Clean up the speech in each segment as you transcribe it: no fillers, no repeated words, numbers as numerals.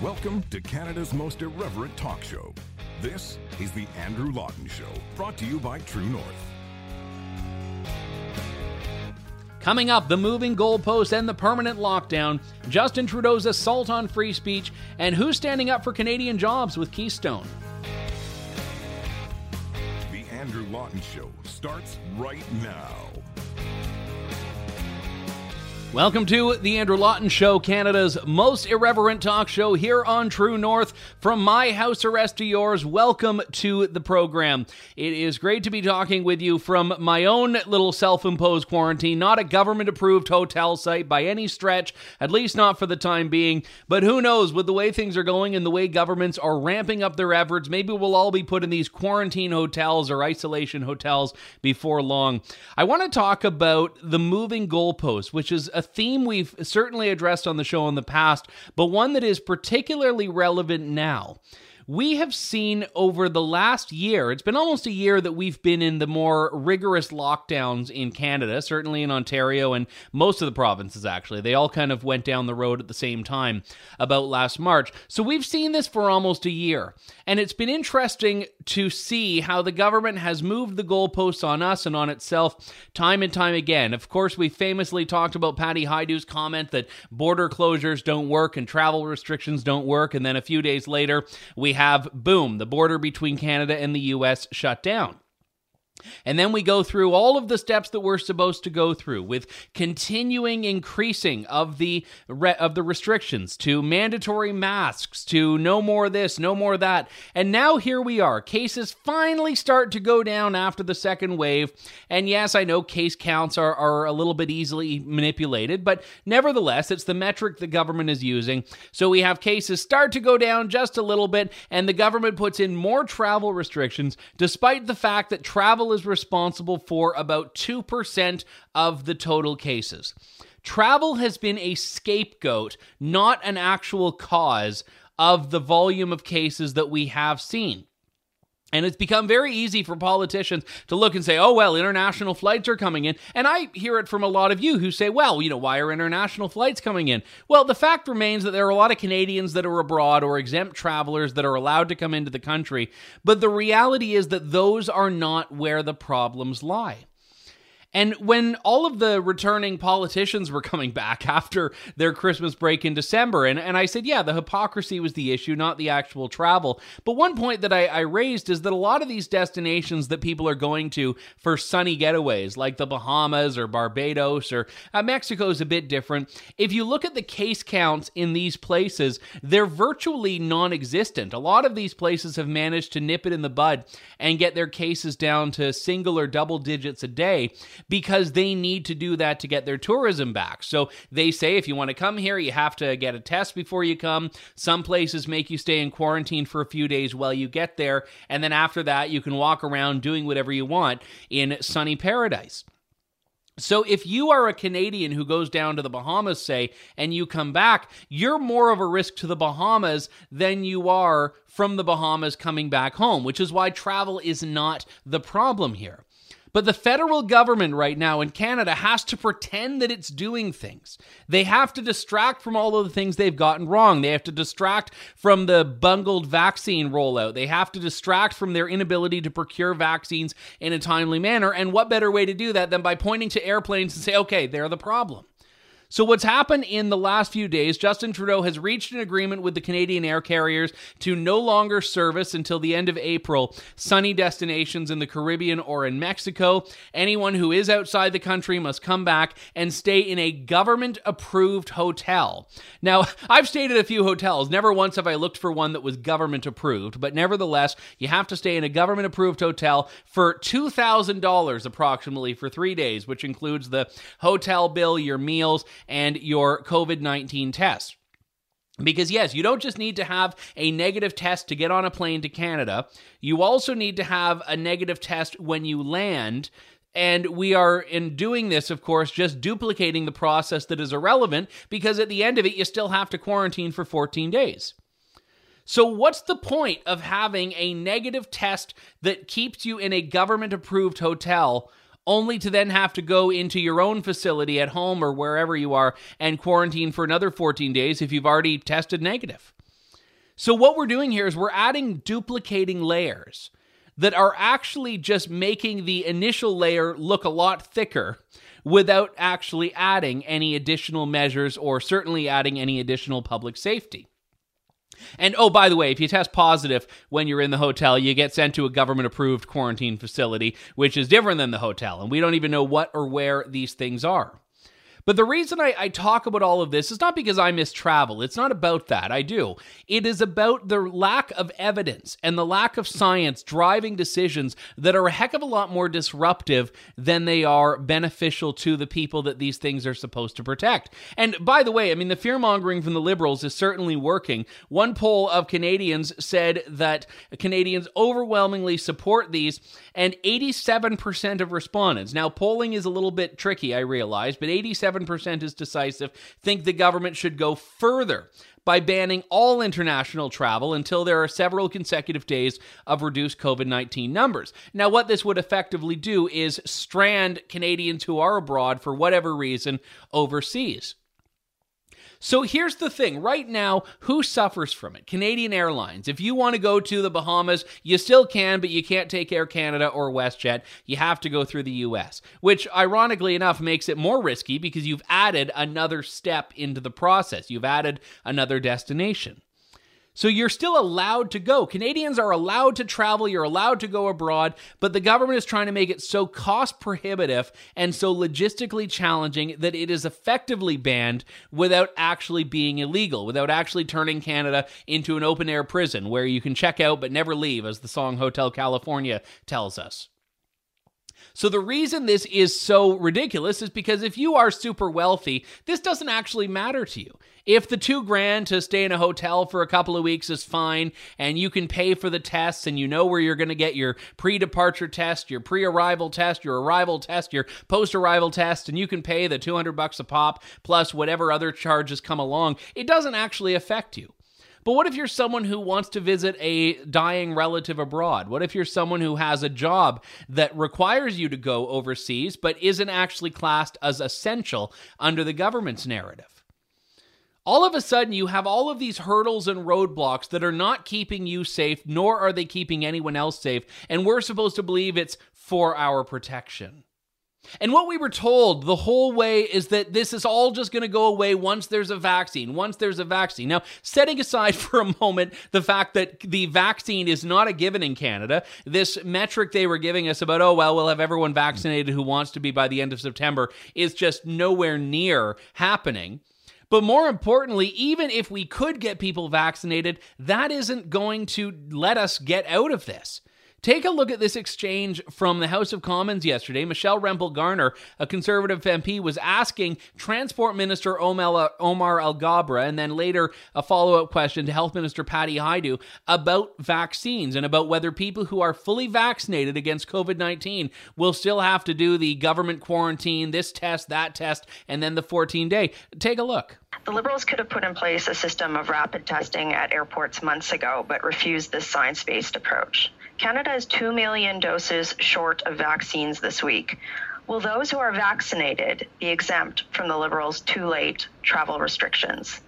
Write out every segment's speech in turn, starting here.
Welcome to Canada's most irreverent talk show. This is The Andrew Lawton Show, brought to you by True North. Coming up, the moving goalposts and the permanent lockdown, Justin Trudeau's assault on free speech, and who's standing up for Canadian jobs with Keystone. The Andrew Lawton Show starts right now. Welcome to The Andrew Lawton Show, Canada's most irreverent talk show here on True North. From my house arrest to yours, welcome to the program. It is great to be talking with you from my own little self-imposed quarantine, not a government-approved hotel site by any stretch, at least not for the time being. But who knows, with the way things are going and the way governments are ramping up their efforts, maybe we'll all be put in these quarantine hotels or isolation hotels before long. I want to talk about the moving goalposts, which is a theme we've certainly addressed on the show in the past, but one that is particularly relevant now. We have seen over the last year, it's been almost a year that we've been in the more rigorous lockdowns in Canada, certainly in Ontario and most of the provinces actually. They all kind of went down the road at the same time about last March. So we've seen this for almost a year. And it's been interesting to see how the government has moved the goalposts on us and on itself time and time again. Of course, we famously talked about Patty Hajdu's comment that border closures don't work and travel restrictions don't work. And then a few days later, we have, boom, the border between Canada and the U.S. shut down. And then we go through all of the steps that we're supposed to go through with continuing increasing of the restrictions to mandatory masks, to no more this, no more that. And now here we are. Cases finally start to go down after the second wave. And yes, I know case counts are a little bit easily manipulated, but nevertheless, it's the metric the government is using. So we have cases start to go down just a little bit, and the government puts in more travel restrictions, despite the fact that travel is responsible for about 2% of the total cases. Travel has been a scapegoat, not an actual cause of the volume of cases that we have seen. And it's become very easy for politicians to look and say, oh, well, international flights are coming in. And I hear it from a lot of you who say, well, you know, why are international flights coming in? Well, the fact remains that there are a lot of Canadians that are abroad or exempt travelers that are allowed to come into the country. But the reality is that those are not where the problems lie. And when all of the returning politicians were coming back after their Christmas break in December, and I said, yeah, the hypocrisy was the issue, not the actual travel. But one point that I raised is that a lot of these destinations that people are going to for sunny getaways, like the Bahamas or Barbados or Mexico is a bit different. If you look at the case counts in these places, they're virtually non-existent. A lot of these places have managed to nip it in the bud and get their cases down to single or double digits a day, because they need to do that to get their tourism back. So they say, if you want to come here, you have to get a test before you come. Some places make you stay in quarantine for a few days while you get there. And then after that, you can walk around doing whatever you want in sunny paradise. So if you are a Canadian who goes down to the Bahamas, say, and you come back, you're more of a risk to the Bahamas than you are from the Bahamas coming back home, which is why travel is not the problem here. But the federal government right now in Canada has to pretend that it's doing things. They have to distract from all of the things they've gotten wrong. They have to distract from the bungled vaccine rollout. They have to distract from their inability to procure vaccines in a timely manner. And what better way to do that than by pointing to airplanes and say, okay, they're the problem. So what's happened in the last few days, Justin Trudeau has reached an agreement with the Canadian air carriers to no longer service until the end of April sunny destinations in the Caribbean or in Mexico. Anyone who is outside the country must come back and stay in a government-approved hotel. Now, I've stayed at a few hotels. Never once have I looked for one that was government-approved, but nevertheless, you have to stay in a government-approved hotel for $2,000 approximately for 3 days, which includes the hotel bill, your meals, and your COVID-19 test. Because yes, you don't just need to have a negative test to get on a plane to Canada. You also need to have a negative test when you land. And we are, in doing this, of course, just duplicating the process that is irrelevant, because at the end of it, you still have to quarantine for 14 days. So what's the point of having a negative test that keeps you in a government-approved hotel, only to then have to go into your own facility at home or wherever you are and quarantine for another 14 days if you've already tested negative? So what we're doing here is we're adding duplicating layers that are actually just making the initial layer look a lot thicker without actually adding any additional measures or certainly adding any additional public safety. And oh, by the way, if you test positive when you're in the hotel, you get sent to a government-approved quarantine facility, which is different than the hotel, and we don't even know what or where these things are. But the reason I talk about all of this is not because I miss travel. It's not about that. I do. It is about the lack of evidence and the lack of science driving decisions that are a heck of a lot more disruptive than they are beneficial to the people that these things are supposed to protect. And by the way, I mean, the fear-mongering from the Liberals is certainly working. One poll of Canadians said that Canadians overwhelmingly support these, and 87% of respondents. Now, polling is a little bit tricky, I realize, but 87% is decisive, think the government should go further by banning all international travel until there are several consecutive days of reduced COVID-19 numbers. Now, what this would effectively do is strand Canadians who are abroad for whatever reason overseas. So here's the thing. Right now, who suffers from it? Canadian Airlines. If you want to go to the Bahamas, you still can, but you can't take Air Canada or WestJet. You have to go through the U.S., which, ironically enough, makes it more risky because you've added another step into the process. You've added another destination. So you're still allowed to go. Canadians are allowed to travel. You're allowed to go abroad, but the government is trying to make it so cost prohibitive and so logistically challenging that it is effectively banned without actually being illegal, without actually turning Canada into an open-air prison where you can check out but never leave, as the song Hotel California tells us. So the reason this is so ridiculous is because if you are super wealthy, this doesn't actually matter to you. If the $2,000 to stay in a hotel for a couple of weeks is fine, and you can pay for the tests, and you know where you're going to get your pre-departure test, your pre-arrival test, your arrival test, your post-arrival test, and you can pay the $200 a pop plus whatever other charges come along, it doesn't actually affect you. But what if you're someone who wants to visit a dying relative abroad? What if you're someone who has a job that requires you to go overseas but isn't actually classed as essential under the government's narrative? All of a sudden, you have all of these hurdles and roadblocks that are not keeping you safe, nor are they keeping anyone else safe, and we're supposed to believe it's for our protection. And what we were told the whole way is that this is all just going to go away once there's a vaccine, Now, setting aside for a moment the fact that the vaccine is not a given in Canada, this metric they were giving us about, oh, well, we'll have everyone vaccinated who wants to be by the end of September is just nowhere near happening. But more importantly, even if we could get people vaccinated, that isn't going to let us get out of this. Take a look at this exchange from the House of Commons yesterday. Michelle Rempel-Garner, a Conservative MP, was asking Transport Minister Omar Alghabra and then later a follow-up question to Health Minister Patty Hajdu about vaccines and about whether people who are fully vaccinated against COVID-19 will still have to do the government quarantine, this test, that test, and then the 14-day. Take a look. The Liberals could have put in place a system of rapid testing at airports months ago, but refused this science-based approach. Canada is 2 million doses short of vaccines this week. Will those who are vaccinated be exempt from the Liberals' too late travel restrictions?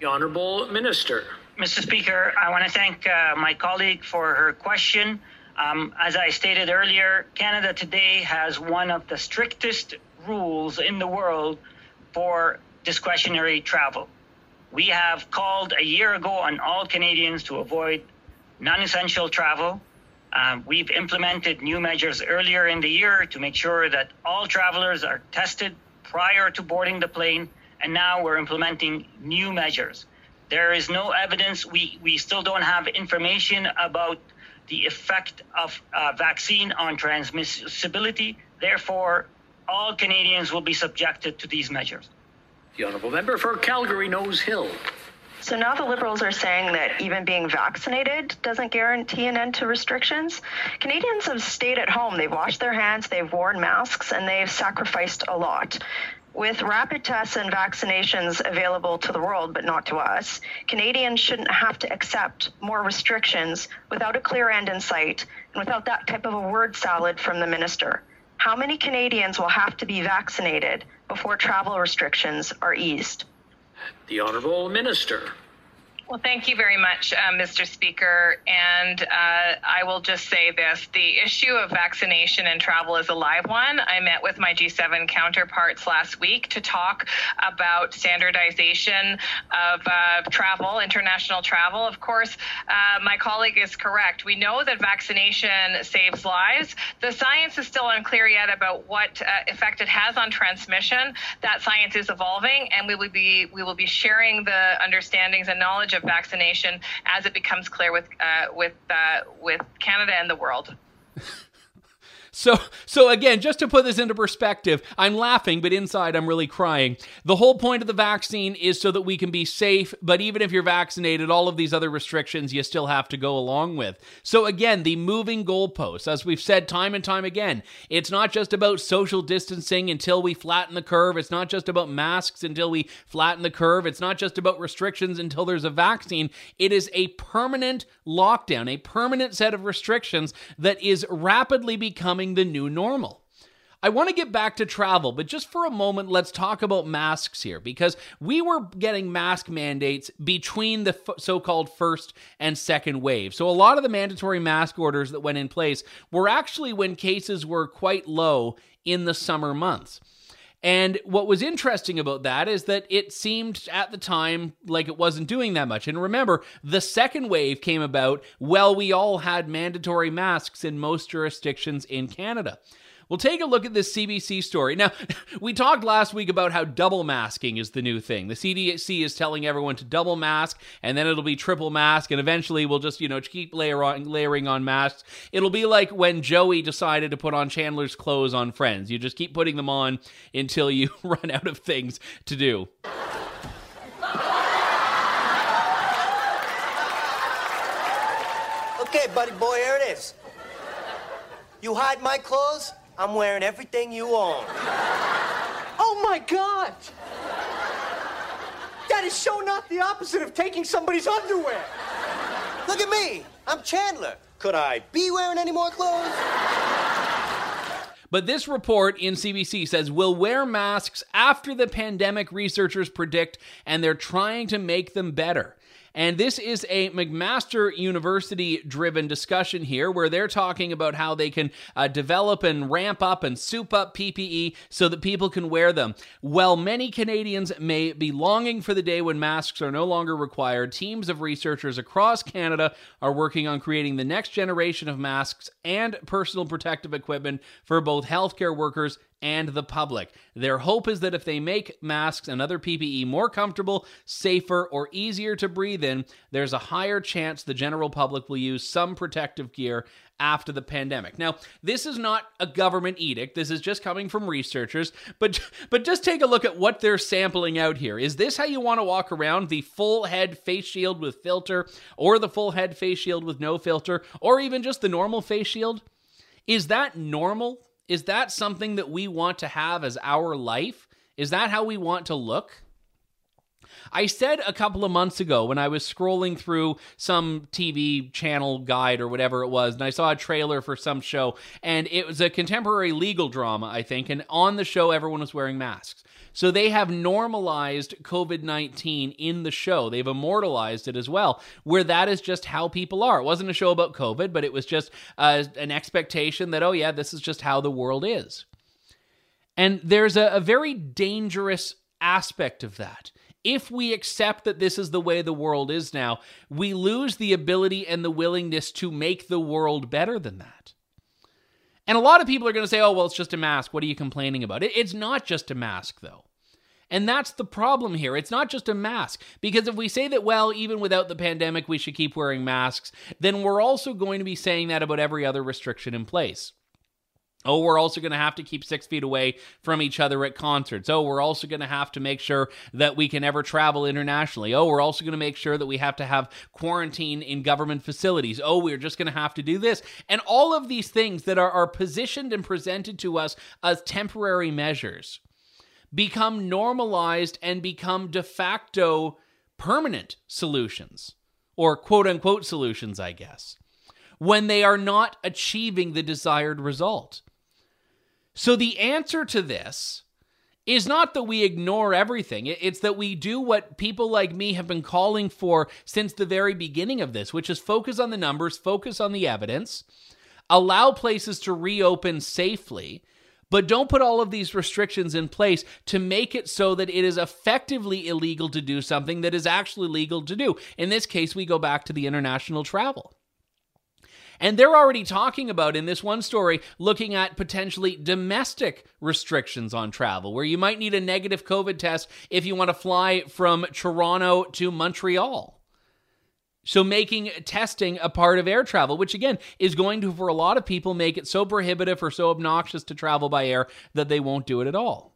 The Honourable Minister. Mr. Speaker, I want to thank my colleague for her question. As I stated earlier, Canada today has one of the strictest rules in the world for discretionary travel. We have called a year ago on all Canadians to avoid non-essential travel. We've implemented new measures earlier in the year to make sure that all travelers are tested prior to boarding the plane, and now we're implementing new measures. There is no evidence. We still don't have information about the effect of vaccine on transmissibility. Therefore, all Canadians will be subjected to these measures. The Honourable Member for Calgary Nose Hill. So now the Liberals are saying that even being vaccinated doesn't guarantee an end to restrictions. Canadians have stayed at home. They've washed their hands, they've worn masks, and they've sacrificed a lot. With rapid tests and vaccinations available to the world, but not to us, Canadians shouldn't have to accept more restrictions without a clear end in sight and without that type of a word salad from the minister. How many Canadians will have to be vaccinated before travel restrictions are eased? The Honourable Minister. Well, thank you very much, Mr. Speaker. And I will just say this. The issue of vaccination and travel is a live one. I met with my G7 counterparts last week to talk about standardization of travel, international travel. Of course, my colleague is correct. We know that vaccination saves lives. The science is still unclear yet about what effect it has on transmission. That science is evolving, and we will be sharing the understandings and knowledge of vaccination as it becomes clear with Canada and the world. So again, just to put this into perspective, I'm laughing, but inside I'm really crying. The whole point of the vaccine is so that we can be safe, but even if you're vaccinated, all of these other restrictions you still have to go along with. So again, the moving goalposts, as we've said time and time again, it's not just about social distancing until we flatten the curve. It's not just about masks until we flatten the curve. It's not just about restrictions until there's a vaccine. It is a permanent lockdown, a permanent set of restrictions that is rapidly becoming the new normal. I want to get back to travel, but just for a moment, let's talk about masks here, because we were getting mask mandates between the so-called first and second wave. So a lot of the mandatory mask orders that went in place were actually when cases were quite low in the summer months. And what was interesting about that is that it seemed at the time like it wasn't doing that much. And remember, the second wave came about while we all had mandatory masks in most jurisdictions in Canada. Well, take a look at this CBC story. Now, we talked last week about how double masking is the new thing. The CDC is telling everyone to double mask, and then it'll be triple mask, and eventually we'll just, keep layering on masks. It'll be like when Joey decided to put on Chandler's clothes on Friends. You just keep putting them on until you run out of things to do. Okay, buddy boy, here it is. You hide my clothes? I'm wearing everything you own. Oh, my God! That is so not the opposite of taking somebody's underwear. Look at me. I'm Chandler. Could I be wearing any more clothes? But this report in CBC says, we'll wear masks after the pandemic, researchers predict, and they're trying to make them better. And this is a McMaster University-driven discussion here where they're talking about how they can develop and ramp up and soup up PPE so that people can wear them. While many Canadians may be longing for the day when masks are no longer required, teams of researchers across Canada are working on creating the next generation of masks and personal protective equipment for both healthcare workers and the public. Their hope is that if they make masks and other PPE more comfortable, safer, or easier to breathe in, there's a higher chance the general public will use some protective gear after the pandemic. Now, this is not a government edict. This is just coming from researchers, but just take a look at what they're sampling out here. Is this how you want to walk around? The full head face shield with filter, or the full head face shield with no filter, or even just the normal face shield? Is that normal? Is that something that we want to have as our life? Is that how we want to look? I said a couple of months ago when I was scrolling through some TV channel guide or whatever it was, and I saw a trailer for some show, and it was a contemporary legal drama, I think, and on the show, everyone was wearing masks. So they have normalized COVID-19 in the show. They've immortalized it as well, where that is just how people are. It wasn't a show about COVID, but it was just an expectation that, oh yeah, this is just how the world is. And there's a very dangerous aspect of that. If we accept that this is the way the world is now, we lose the ability and the willingness to make the world better than that. And a lot of people are going to say, oh, well, it's just a mask. What are you complaining about? It's not just a mask, though. And that's the problem here. It's not just a mask. Because if we say that, well, even without the pandemic, we should keep wearing masks, then we're also going to be saying that about every other restriction in place. Oh, we're also going to have to keep 6 feet away from each other at concerts. Oh, we're also going to have to make sure that we can ever travel internationally. Oh, we're also going to make sure that we have to have quarantine in government facilities. Oh, we're just going to have to do this. And all of these things that are positioned and presented to us as temporary measures become normalized and become de facto permanent solutions, or quote-unquote solutions, I guess, when they are not achieving the desired result. So the answer to this is not that we ignore everything. It's that we do what people like me have been calling for since the very beginning of this, which is focus on the numbers, focus on the evidence, allow places to reopen safely, but don't put all of these restrictions in place to make it so that it is effectively illegal to do something that is actually legal to do. In this case, we go back to the international travel. And they're already talking about, in this one story, looking at potentially domestic restrictions on travel, where you might need a negative COVID test if you want to fly from Toronto to Montreal. So making testing a part of air travel, which again is going to, for a lot of people, make it so prohibitive or so obnoxious to travel by air that they won't do it at all.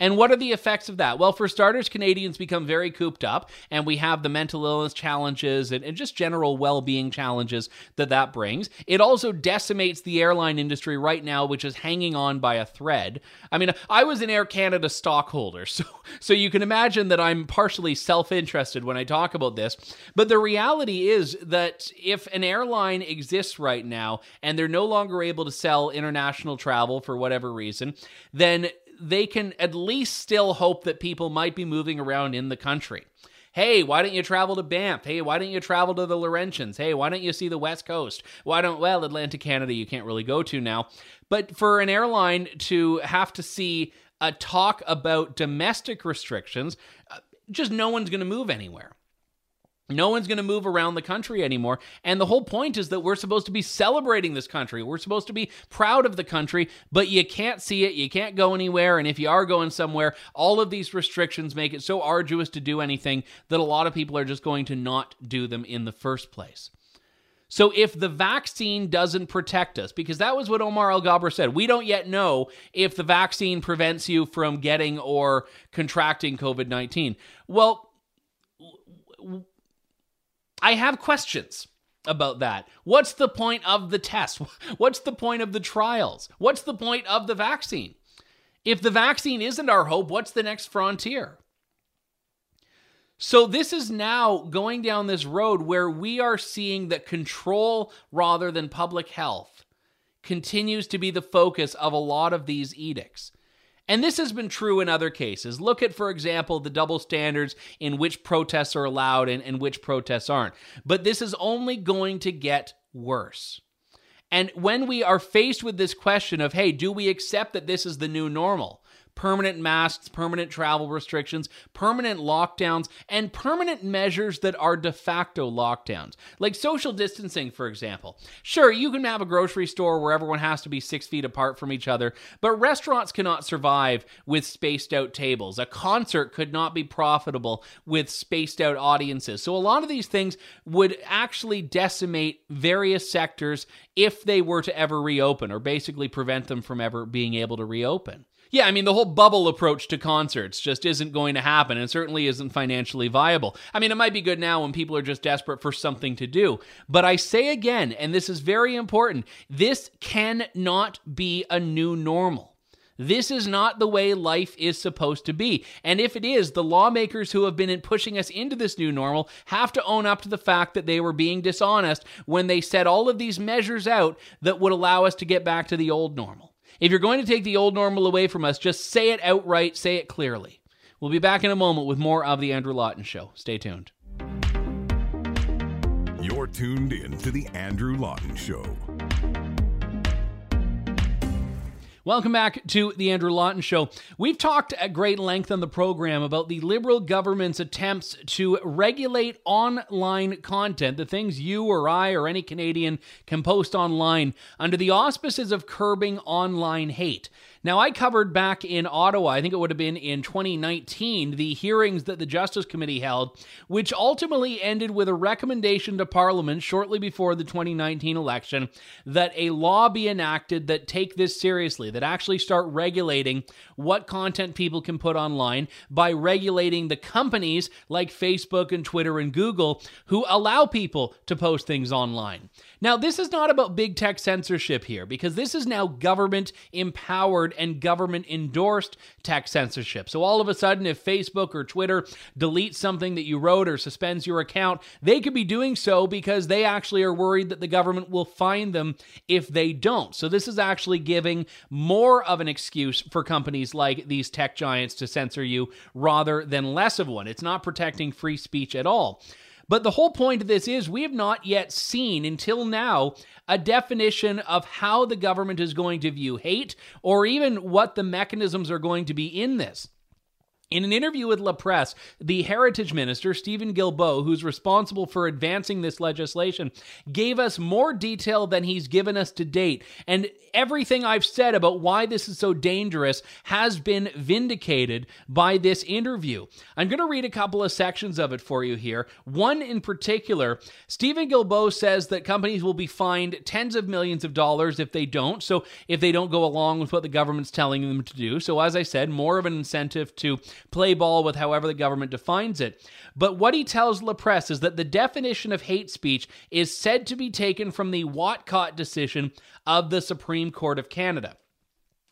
And what are the effects of that? Well, for starters, Canadians become very cooped up, and we have the mental illness challenges and just general well-being challenges that brings. It also decimates the airline industry right now, which is hanging on by a thread. I mean, I was an Air Canada stockholder, so you can imagine that I'm partially self-interested when I talk about this. But the reality is that if an airline exists right now and they're no longer able to sell international travel for whatever reason, then they can at least still hope that people might be moving around in the country. Hey, why don't you travel to Banff? Hey, why don't you travel to the Laurentians? Hey, why don't you see the West Coast? Well, Atlantic Canada you can't really go to now. But for an airline to have to see a talk about domestic restrictions, just no one's going to move anywhere. No one's going to move around the country anymore. And the whole point is that we're supposed to be celebrating this country. We're supposed to be proud of the country, but you can't see it. You can't go anywhere. And if you are going somewhere, all of these restrictions make it so arduous to do anything that a lot of people are just going to not do them in the first place. So if the vaccine doesn't protect us, because that was what Omar Alghabra said, we don't yet know if the vaccine prevents you from getting or contracting COVID-19. Well, I have questions about that. What's the point of the test? What's the point of the trials? What's the point of the vaccine? If the vaccine isn't our hope, what's the next frontier? So this is now going down this road where we are seeing that control rather than public health continues to be the focus of a lot of these edicts. And this has been true in other cases. Look at, for example, the double standards in which protests are allowed and which protests aren't. But this is only going to get worse. And when we are faced with this question of, hey, do we accept that this is the new normal? Permanent masks, permanent travel restrictions, permanent lockdowns, and permanent measures that are de facto lockdowns. Like social distancing, for example. Sure, you can have a grocery store where everyone has to be 6 feet apart from each other, but restaurants cannot survive with spaced out tables. A concert could not be profitable with spaced out audiences. So a lot of these things would actually decimate various sectors if they were to ever reopen, or basically prevent them from ever being able to reopen. Yeah, I mean, the whole bubble approach to concerts just isn't going to happen, and certainly isn't financially viable. I mean, it might be good now when people are just desperate for something to do. But I say again, and this is very important, this cannot be a new normal. This is not the way life is supposed to be. And if it is, the lawmakers who have been pushing us into this new normal have to own up to the fact that they were being dishonest when they set all of these measures out that would allow us to get back to the old normal. If you're going to take the old normal away from us, just say it outright, say it clearly. We'll be back in a moment with more of The Andrew Lawton Show. Stay tuned. You're tuned in to The Andrew Lawton Show. Welcome back to The Andrew Lawton Show. We've talked at great length on the program about the Liberal government's attempts to regulate online content, the things you or I or any Canadian can post online, under the auspices of curbing online hate. Now, I covered back in Ottawa, I think it would have been in 2019, the hearings that the Justice Committee held, which ultimately ended with a recommendation to Parliament shortly before the 2019 election that a law be enacted that take this seriously, that actually start regulating what content people can put online by regulating the companies like Facebook and Twitter and Google who allow people to post things online. Now, this is not about big tech censorship here, because this is now government-empowered required and government-endorsed tech censorship. So all of a sudden, if Facebook or Twitter deletes something that you wrote or suspends your account, they could be doing so because they actually are worried that the government will fine them if they don't. So this is actually giving more of an excuse for companies like these tech giants to censor you rather than less of one. It's not protecting free speech at all. But the whole point of this is we have not yet seen until now a definition of how the government is going to view hate or even what the mechanisms are going to be in this. In an interview with La Presse, the Heritage Minister, Steven Guilbeault, who's responsible for advancing this legislation, gave us more detail than he's given us to date. And everything I've said about why this is so dangerous has been vindicated by this interview. I'm going to read a couple of sections of it for you here. One in particular, Steven Guilbeault says that companies will be fined tens of millions of dollars if they don't. So if they don't go along with what the government's telling them to do. So as I said, more of an incentive to play ball with however the government defines it. But what he tells La Presse is that the definition of hate speech is said to be taken from the Whatcott decision of the Supreme Court of Canada.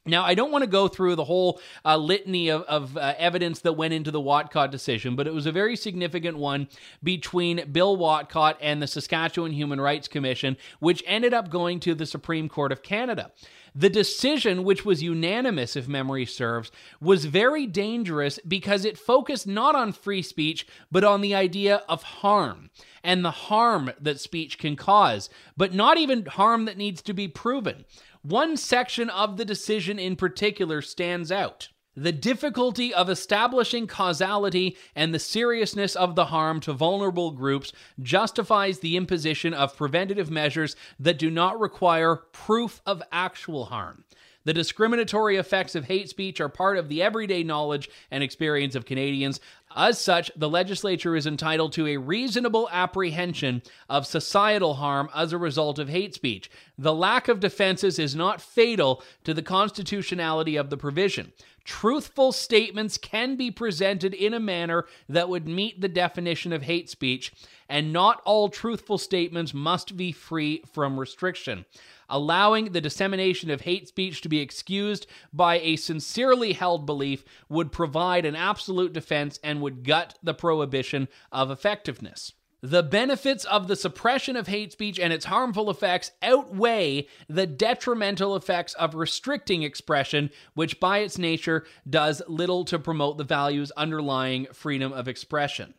Now, I don't want to go through the whole litany of evidence that went into the Whatcott decision, but it was a very significant one between Bill Whatcott and the Saskatchewan Human Rights Commission, which ended up going to the Supreme Court of Canada. The decision, which was unanimous, if memory serves, was very dangerous because it focused not on free speech, but on the idea of harm and the harm that speech can cause, but not even harm that needs to be proven. One section of the decision in particular stands out. The difficulty of establishing causality and the seriousness of the harm to vulnerable groups justifies the imposition of preventative measures that do not require proof of actual harm. The discriminatory effects of hate speech are part of the everyday knowledge and experience of Canadians. As such, the legislature is entitled to a reasonable apprehension of societal harm as a result of hate speech. The lack of defenses is not fatal to the constitutionality of the provision. Truthful statements can be presented in a manner that would meet the definition of hate speech, and not all truthful statements must be free from restriction. Allowing the dissemination of hate speech to be excused by a sincerely held belief would provide an absolute defense and would gut the prohibition of effectiveness. The benefits of the suppression of hate speech and its harmful effects outweigh the detrimental effects of restricting expression, which by its nature does little to promote the values underlying freedom of expression.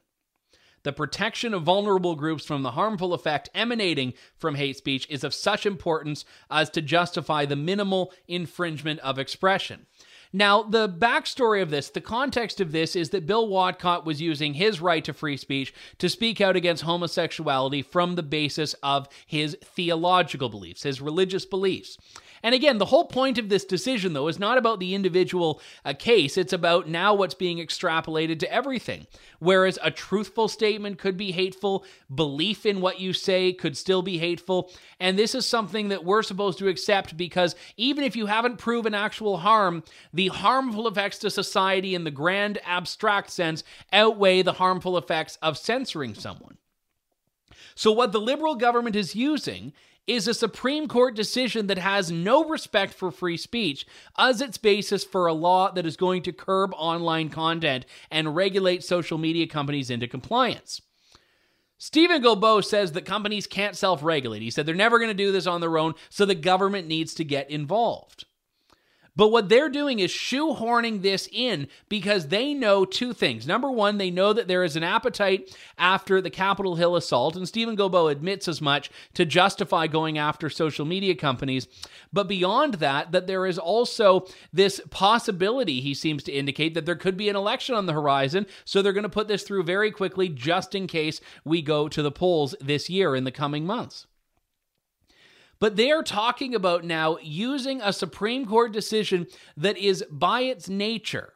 The protection of vulnerable groups from the harmful effect emanating from hate speech is of such importance as to justify the minimal infringement of expression. Now, the backstory of this, the context of this, is that Bill Whatcott was using his right to free speech to speak out against homosexuality from the basis of his theological beliefs, his religious beliefs. And again, the whole point of this decision, though, is not about the individual case. It's about now what's being extrapolated to everything. Whereas a truthful statement could be hateful, belief in what you say could still be hateful. And this is something that we're supposed to accept because even if you haven't proven actual harm, the harmful effects to society in the grand abstract sense outweigh the harmful effects of censoring someone. So what the Liberal government is using is a Supreme Court decision that has no respect for free speech as its basis for a law that is going to curb online content and regulate social media companies into compliance. Steven Guilbeault says that companies can't self-regulate. He said they're never going to do this on their own, so the government needs to get involved. But what they're doing is shoehorning this in because they know two things. Number one, they know that there is an appetite after the Capitol Hill assault, and Steven Guilbeault admits as much, to justify going after social media companies. But beyond that, that there is also this possibility, he seems to indicate, that there could be an election on the horizon, so they're going to put this through very quickly just in case we go to the polls this year in the coming months. But they're talking about now using a Supreme Court decision that is, by its nature,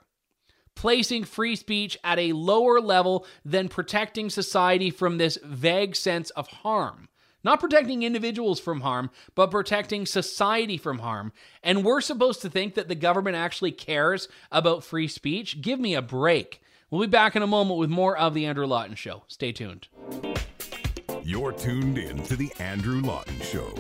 placing free speech at a lower level than protecting society from this vague sense of harm. Not protecting individuals from harm, but protecting society from harm. And we're supposed to think that the government actually cares about free speech? Give me a break. We'll be back in a moment with more of The Andrew Lawton Show. Stay tuned. You're tuned in to The Andrew Lawton Show.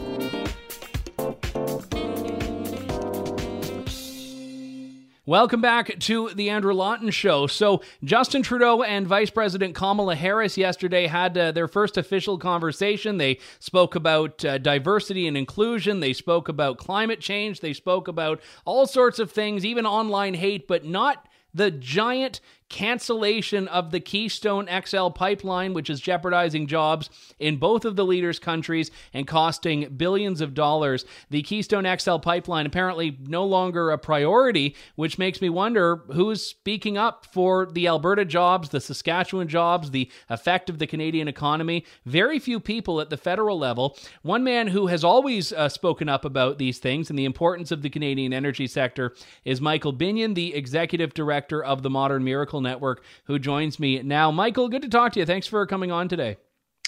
Welcome back to the Andrew Lawton Show. So Justin Trudeau and Vice President Kamala Harris yesterday had their first official conversation. They spoke about diversity and inclusion. They spoke about climate change. They spoke about all sorts of things, even online hate, but not the giant cancellation of the Keystone XL pipeline, which is jeopardizing jobs in both of the leaders' countries and costing billions of dollars. The Keystone XL pipeline apparently no longer a priority, which makes me wonder who's speaking up for the Alberta jobs, the Saskatchewan jobs, the effect of the Canadian economy. Very few people at the federal level. One man who has always spoken up about these things and the importance of the Canadian energy sector is Michael Binnion, the executive director of the Modern Miracle Network, who joins me now. Michael, good to talk to you. Thanks for coming on today.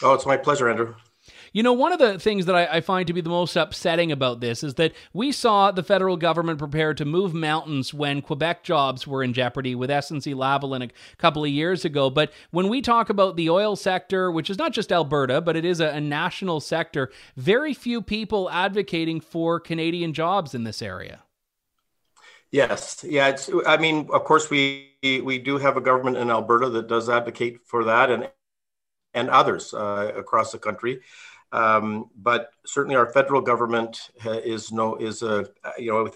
Oh, it's my pleasure, Andrew. You know, one of the things that I find to be the most upsetting about this is that we saw the federal government prepared to move mountains when Quebec jobs were in jeopardy with SNC-Lavalin a couple of years ago. But when we talk about the oil sector, which is not just Alberta, but it is a national sector, very few people advocating for Canadian jobs in this area. Yes. Yeah. Of course, we do have a government in Alberta that does advocate for that and others across the country. But certainly our federal government I think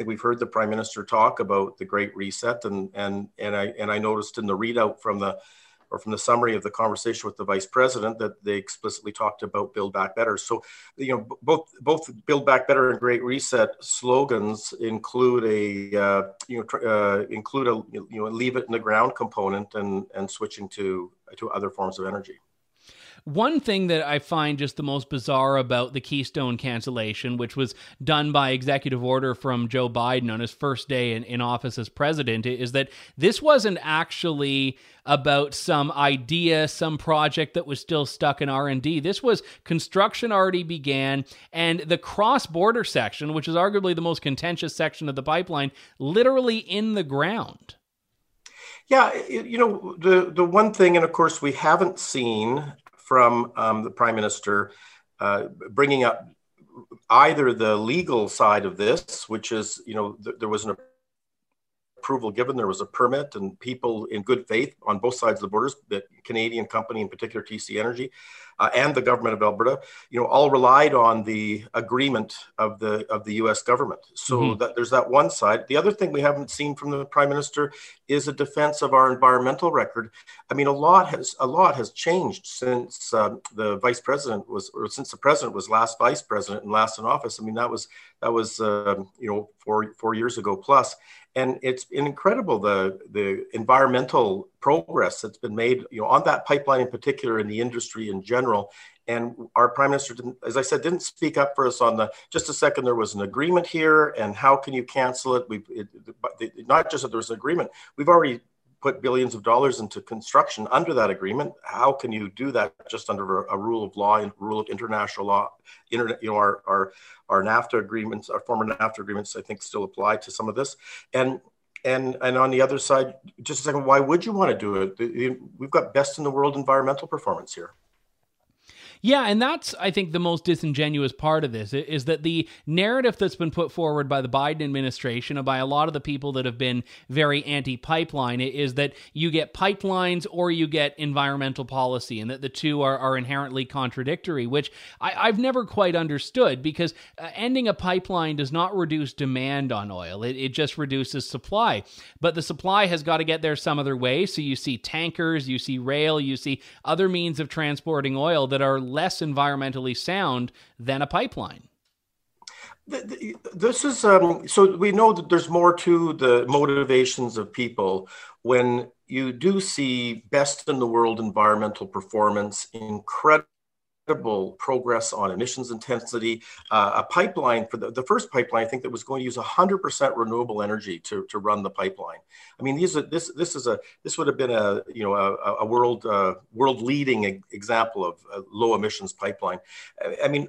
we've heard the Prime Minister talk about the Great Reset and I noticed in the readout from the summary of the conversation with the Vice President that they explicitly talked about Build Back Better. So, both Build Back Better and Great Reset slogans include a leave it in the ground component and switching to other forms of energy. One thing that I find just the most bizarre about the Keystone cancellation, which was done by executive order from Joe Biden on his first day in office as president, is that this wasn't actually about some idea, some project that was still stuck in R&D. This was construction already began, and the cross-border section, which is arguably the most contentious section of the pipeline, literally in the ground. Yeah, the one thing, and of course we haven't seen from the Prime Minister bringing up either the legal side of this, which is, there was an approval given, there was a permit, and people in good faith on both sides of the borders, the Canadian company, in particular TC Energy, and the government of Alberta, all relied on the agreement of the U.S. government. So that there's that one side. The other thing we haven't seen from the Prime Minister is a defense of our environmental record. I mean, a lot has changed since the president was last vice president and last in office. I mean, that was 4 years ago plus, and it's incredible the environmental progress that's been made on that pipeline in particular, in the industry in general. And our Prime Minister didn't speak up for us on the, just a second, there was an agreement here, and how can you cancel it? Not just that there was an agreement, we've already put billions of dollars into construction under that agreement. How can you do that just under a rule of law and rule of international law? Our NAFTA agreements, our former NAFTA agreements, I think still apply to some of this. And on the other side, just a second, why would you want to do it? We've got best in the world environmental performance here. Yeah, and that's, I think, the most disingenuous part of this, is that the narrative that's been put forward by the Biden administration and by a lot of the people that have been very anti-pipeline is that you get pipelines or you get environmental policy, and that the two are inherently contradictory, which I've never quite understood, because ending a pipeline does not reduce demand on oil. It just reduces supply. But the supply has got to get there some other way, so you see tankers, you see rail, you see other means of transporting oil that are less environmentally sound than a pipeline. This is so we know that there's more to the motivations of people when you do see best in the world environmental performance, incredible progress on emissions intensity. A pipeline for the first pipeline, I think, that was going to use 100% renewable energy to run the pipeline. I mean, this would have been a world leading example of a low emissions pipeline. I mean,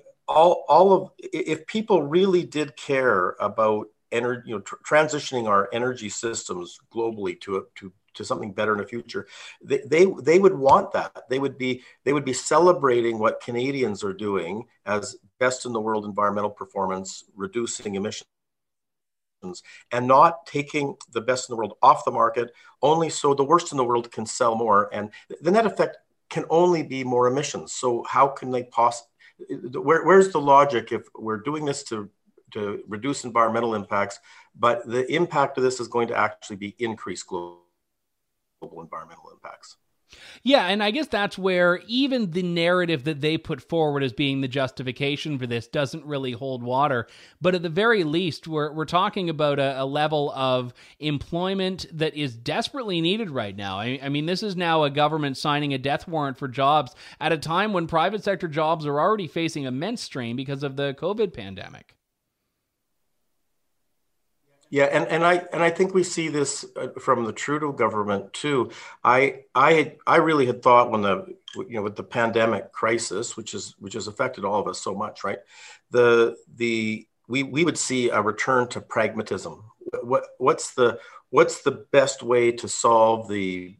if people really did care about energy, transitioning our energy systems globally to something better in the future, they would want that. They would be celebrating what Canadians are doing as best in the world environmental performance, reducing emissions and not taking the best in the world off the market, only so the worst in the world can sell more. And the net effect can only be more emissions. So how can they possibly, where's the logic if we're doing this to reduce environmental impacts, but the impact of this is going to actually be increased global environmental impacts? Yeah, and I guess that's where even the narrative that they put forward as being the justification for this doesn't really hold water. But at the very least, we're talking about a level of employment that is desperately needed right now. I mean, this is now a government signing a death warrant for jobs at a time when private sector jobs are already facing immense strain because of the COVID pandemic. Yeah, and I think we see this from the Trudeau government too. I really had thought when with the pandemic crisis, which has affected all of us so much, right? We would see a return to pragmatism. What's the best way to solve the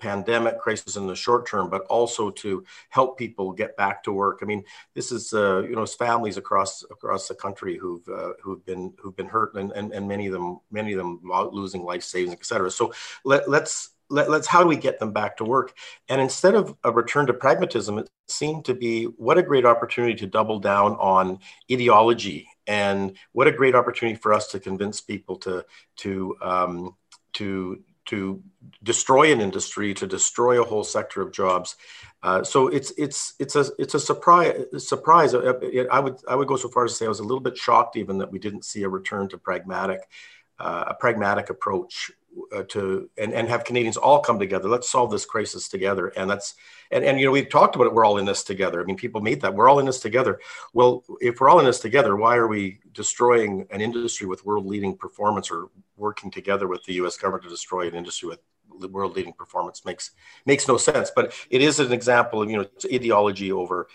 pandemic crisis in the short term, but also to help people get back to work? I mean, this is families across the country who've been hurt, and many of them losing life savings, et cetera. So let's how do we get them back to work? And instead of a return to pragmatism, it seemed to be what a great opportunity to double down on ideology. And what a great opportunity for us to convince people to destroy an industry, to destroy a whole sector of jobs. So it's a surprise. I would go so far as to say I was a little bit shocked even that we didn't see a return to a pragmatic approach and have Canadians all come together. Let's solve this crisis together. And we've talked about it. We're all in this together. I mean, people made that we're all in this together. Well, if we're all in this together, why are we destroying an industry with world leading performance, or working together with the US government to destroy an industry with world leading performance? Makes no sense, but it is an example of ideology over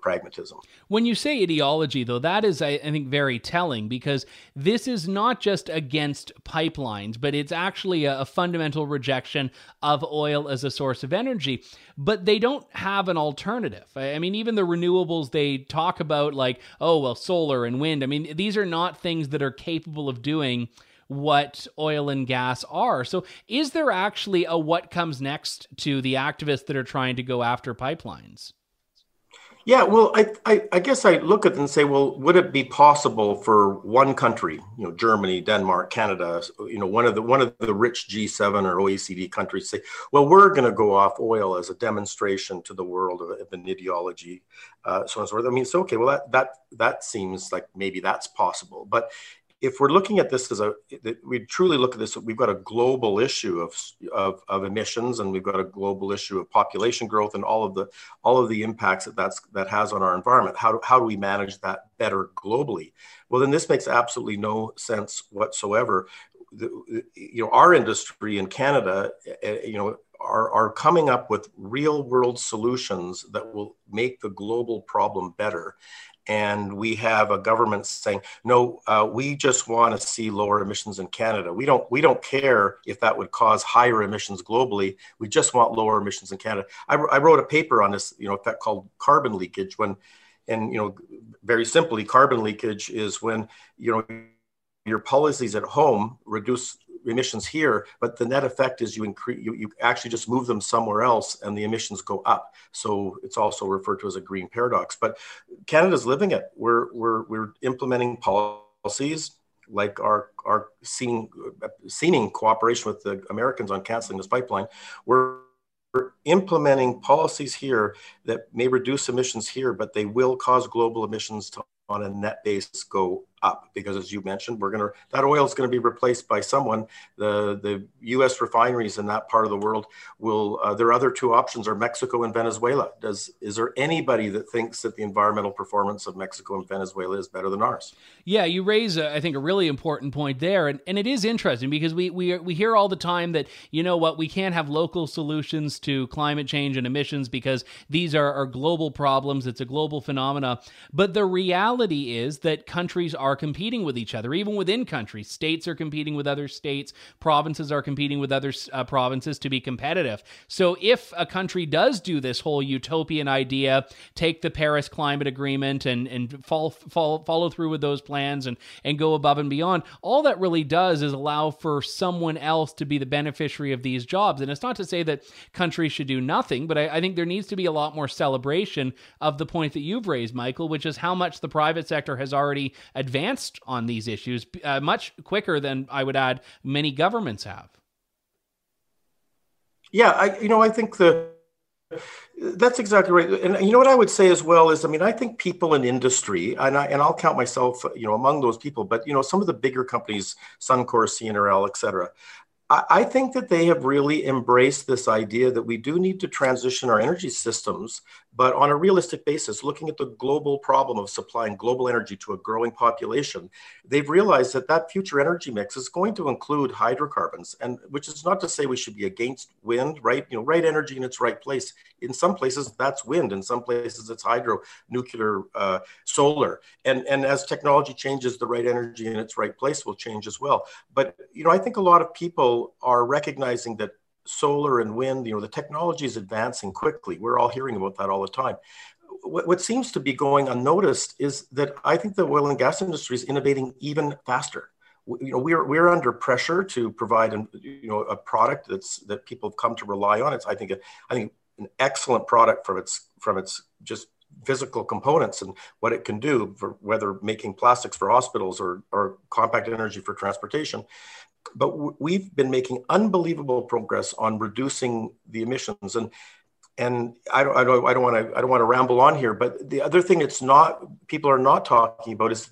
pragmatism. When you say ideology, though, that is, I think, very telling, because this is not just against pipelines, but it's actually a fundamental rejection of oil as a source of energy. But they don't have an alternative. I mean, even the renewables they talk about, like, oh, well, solar and wind, I mean, these are not things that are capable of doing what oil and gas are. So is there actually a what comes next to the activists that are trying to go after pipelines? Yeah, well, I guess I look at it and say, well, would it be possible for one country, Germany, Denmark, Canada, one of the rich G7 or OECD countries, say, well, we're going to go off oil as a demonstration to the world of an ideology, so on and so forth. I mean, so okay, well, that seems like maybe that's possible, but if we're looking at this we've got a global issue of emissions, and we've got a global issue of population growth, and all of the impacts that has on our environment. How do we manage that better globally? Well, then this makes absolutely no sense whatsoever. Our industry in Canada, are coming up with real world solutions that will make the global problem better. And we have a government saying, no, we just want to see lower emissions in Canada. We don't care if that would cause higher emissions globally. We just want lower emissions in Canada. I wrote a paper on this, effect called carbon leakage. Very simply, carbon leakage is when, your policies at home reduce emissions here, but the net effect is you actually just move them somewhere else and the emissions go up. So it's also referred to as a green paradox, but Canada's living it. We're implementing policies like our seeming cooperation with the Americans on canceling this pipeline. We're implementing policies here that may reduce emissions here, but they will cause global emissions to on a net basis go up, because as you mentioned, that oil is going to be replaced by someone. The U.S. refineries in that part of the world will. Their other two options are Mexico and Venezuela. Is there anybody that thinks that the environmental performance of Mexico and Venezuela is better than ours? Yeah, you raise I think a really important point there, and it is interesting because we hear all the time that we can't have local solutions to climate change and emissions because these are global problems. It's a global phenomena, but the reality is that countries are are competing with each other, even within countries. States are competing with other states. Provinces are competing with other provinces to be competitive. So if a country does do this whole utopian idea, take the Paris Climate Agreement and follow through with those plans and go above and beyond, all that really does is allow for someone else to be the beneficiary of these jobs. And it's not to say that countries should do nothing, but I think there needs to be a lot more celebration of the point that you've raised, Michael, which is how much the private sector has already advanced on these issues, much quicker than, I would add, many governments have. Yeah, I think that's exactly right. And what I would say as well is, I think people in industry, and I'll count myself, among those people, but, some of the bigger companies, Suncor, CNRL, et cetera, I think that they have really embraced this idea that we do need to transition our energy systems, but on a realistic basis, looking at the global problem of supplying global energy to a growing population. They've realized that future energy mix is going to include hydrocarbons, and which is not to say we should be against wind, right? Right energy in its right place. In some places, that's wind. In some places, it's hydro, nuclear, solar. And as technology changes, the right energy in its right place will change as well. But, I think a lot of people are recognizing that solar and wind, the technology is advancing quickly. We're all hearing about that all the time. What seems to be going unnoticed is that I think the oil and gas industry is innovating even faster. We're under pressure to provide, a product that people have come to rely on. It's, I think an excellent product from its just physical components and what it can do, for whether making plastics for hospitals or compact energy for transportation. But we've been making unbelievable progress on reducing the emissions, and I don't want to ramble on here. But the other thing people are not talking about is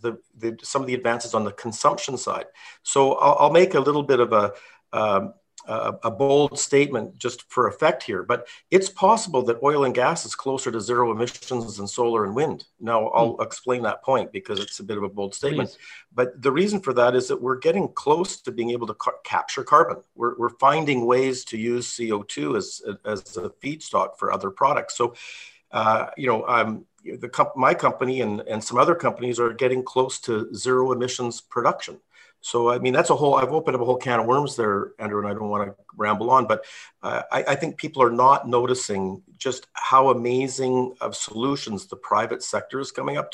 some of the advances on the consumption side. So I'll make a little bit of a bold statement just for effect here, but it's possible that oil and gas is closer to zero emissions than solar and wind. Now, I'll explain that point because it's a bit of a bold statement. Please. But the reason for that is that we're getting close to being able to capture carbon. We're finding ways to use CO2 as a feedstock for other products. So, my company and some other companies are getting close to zero emissions production. So, that's I've opened up a whole can of worms there, Andrew, and I don't want to ramble on, but I think people are not noticing just how amazing of solutions the private sector is coming up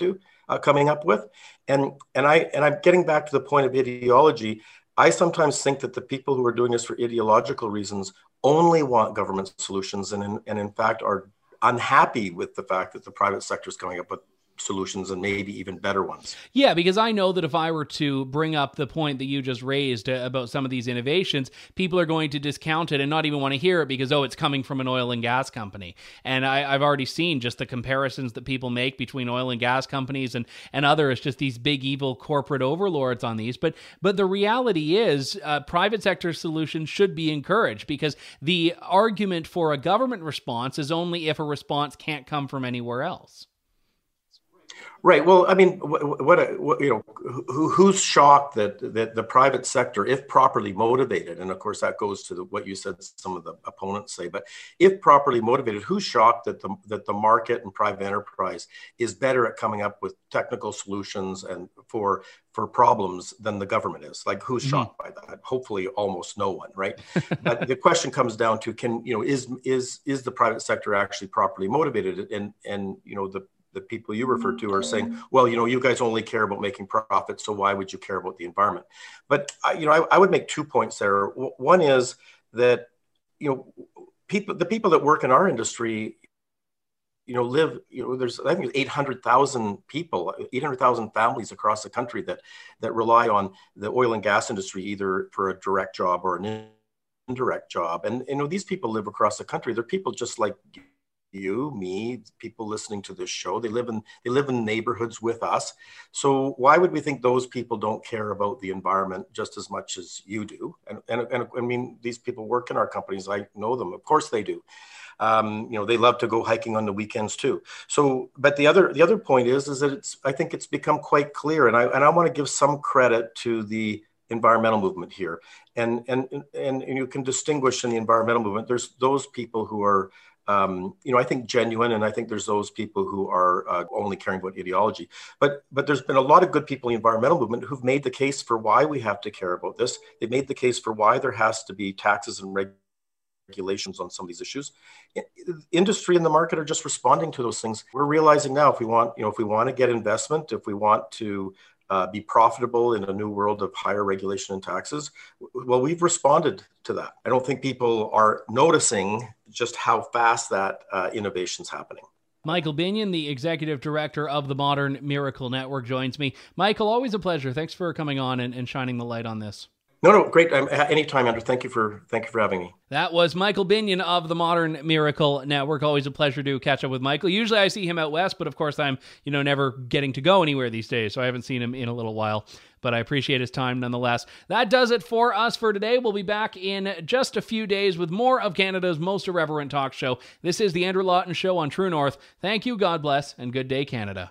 with. And I'm getting back to the point of ideology. I sometimes think that the people who are doing this for ideological reasons only want government solutions and in fact are unhappy with the fact that the private sector is coming up with solutions and maybe even better ones. Yeah, because I know that if I were to bring up the point that you just raised about some of these innovations, people are going to discount it and not even want to hear it because, it's coming from an oil and gas company. And I've already seen just the comparisons that people make between oil and gas companies and others, just these big evil corporate overlords on these. But the reality is private sector solutions should be encouraged because the argument for a government response is only if a response can't come from anywhere else. Right. Well, who's shocked that the private sector, if properly motivated, and of course that goes to what you said, some of the opponents say, but if properly motivated, who's shocked that the market and private enterprise is better at coming up with technical solutions and for problems than the government is? Like, who's shocked by that? Hopefully almost no one, right? But the question comes down to, is the private sector actually properly motivated? The people you refer to are saying, well, you guys only care about making profits, so why would you care about the environment? But, I would make 2 points there. One is that, the people that work in our industry, there's, I think, 800,000 people, 800,000 families across the country that rely on the oil and gas industry, either for a direct job or an indirect job. And, these people live across the country. They're people just like you, me, people listening to this show. They live in neighborhoods with us. So why would we think those people don't care about the environment just as much as you do? And these people work in our companies. I know them. Of course they do. They love to go hiking on the weekends too. So, but the other point is that I think it's become quite clear. And I want to give some credit to the environmental movement here. And you can distinguish in the environmental movement, there's those people who are, I think genuine, and I think there's those people who are only caring about ideology. But there's been a lot of good people in the environmental movement who've made the case for why we have to care about this. They've made the case for why there has to be taxes and regulations on some of these issues. Industry and the market are just responding to those things. We're realizing now, if we want to get investment, if we want to be profitable in a new world of higher regulation and taxes, well, we've responded to that. I don't think people are noticing just how fast that innovation's happening. Michael Binnion, the Executive Director of the Modern Miracle Network, joins me. Michael, always a pleasure. Thanks for coming on and shining the light on this. No, great. Anytime, Andrew. Thank you for having me. That was Michael Binnion of the Modern Miracle Network. Always a pleasure to catch up with Michael. Usually I see him out west, but of course I'm, never getting to go anywhere these days, so I haven't seen him in a little while. But I appreciate his time nonetheless. That does it for us for today. We'll be back in just a few days with more of Canada's most irreverent talk show. This is the Andrew Lawton Show on True North. Thank you, God bless, and good day, Canada.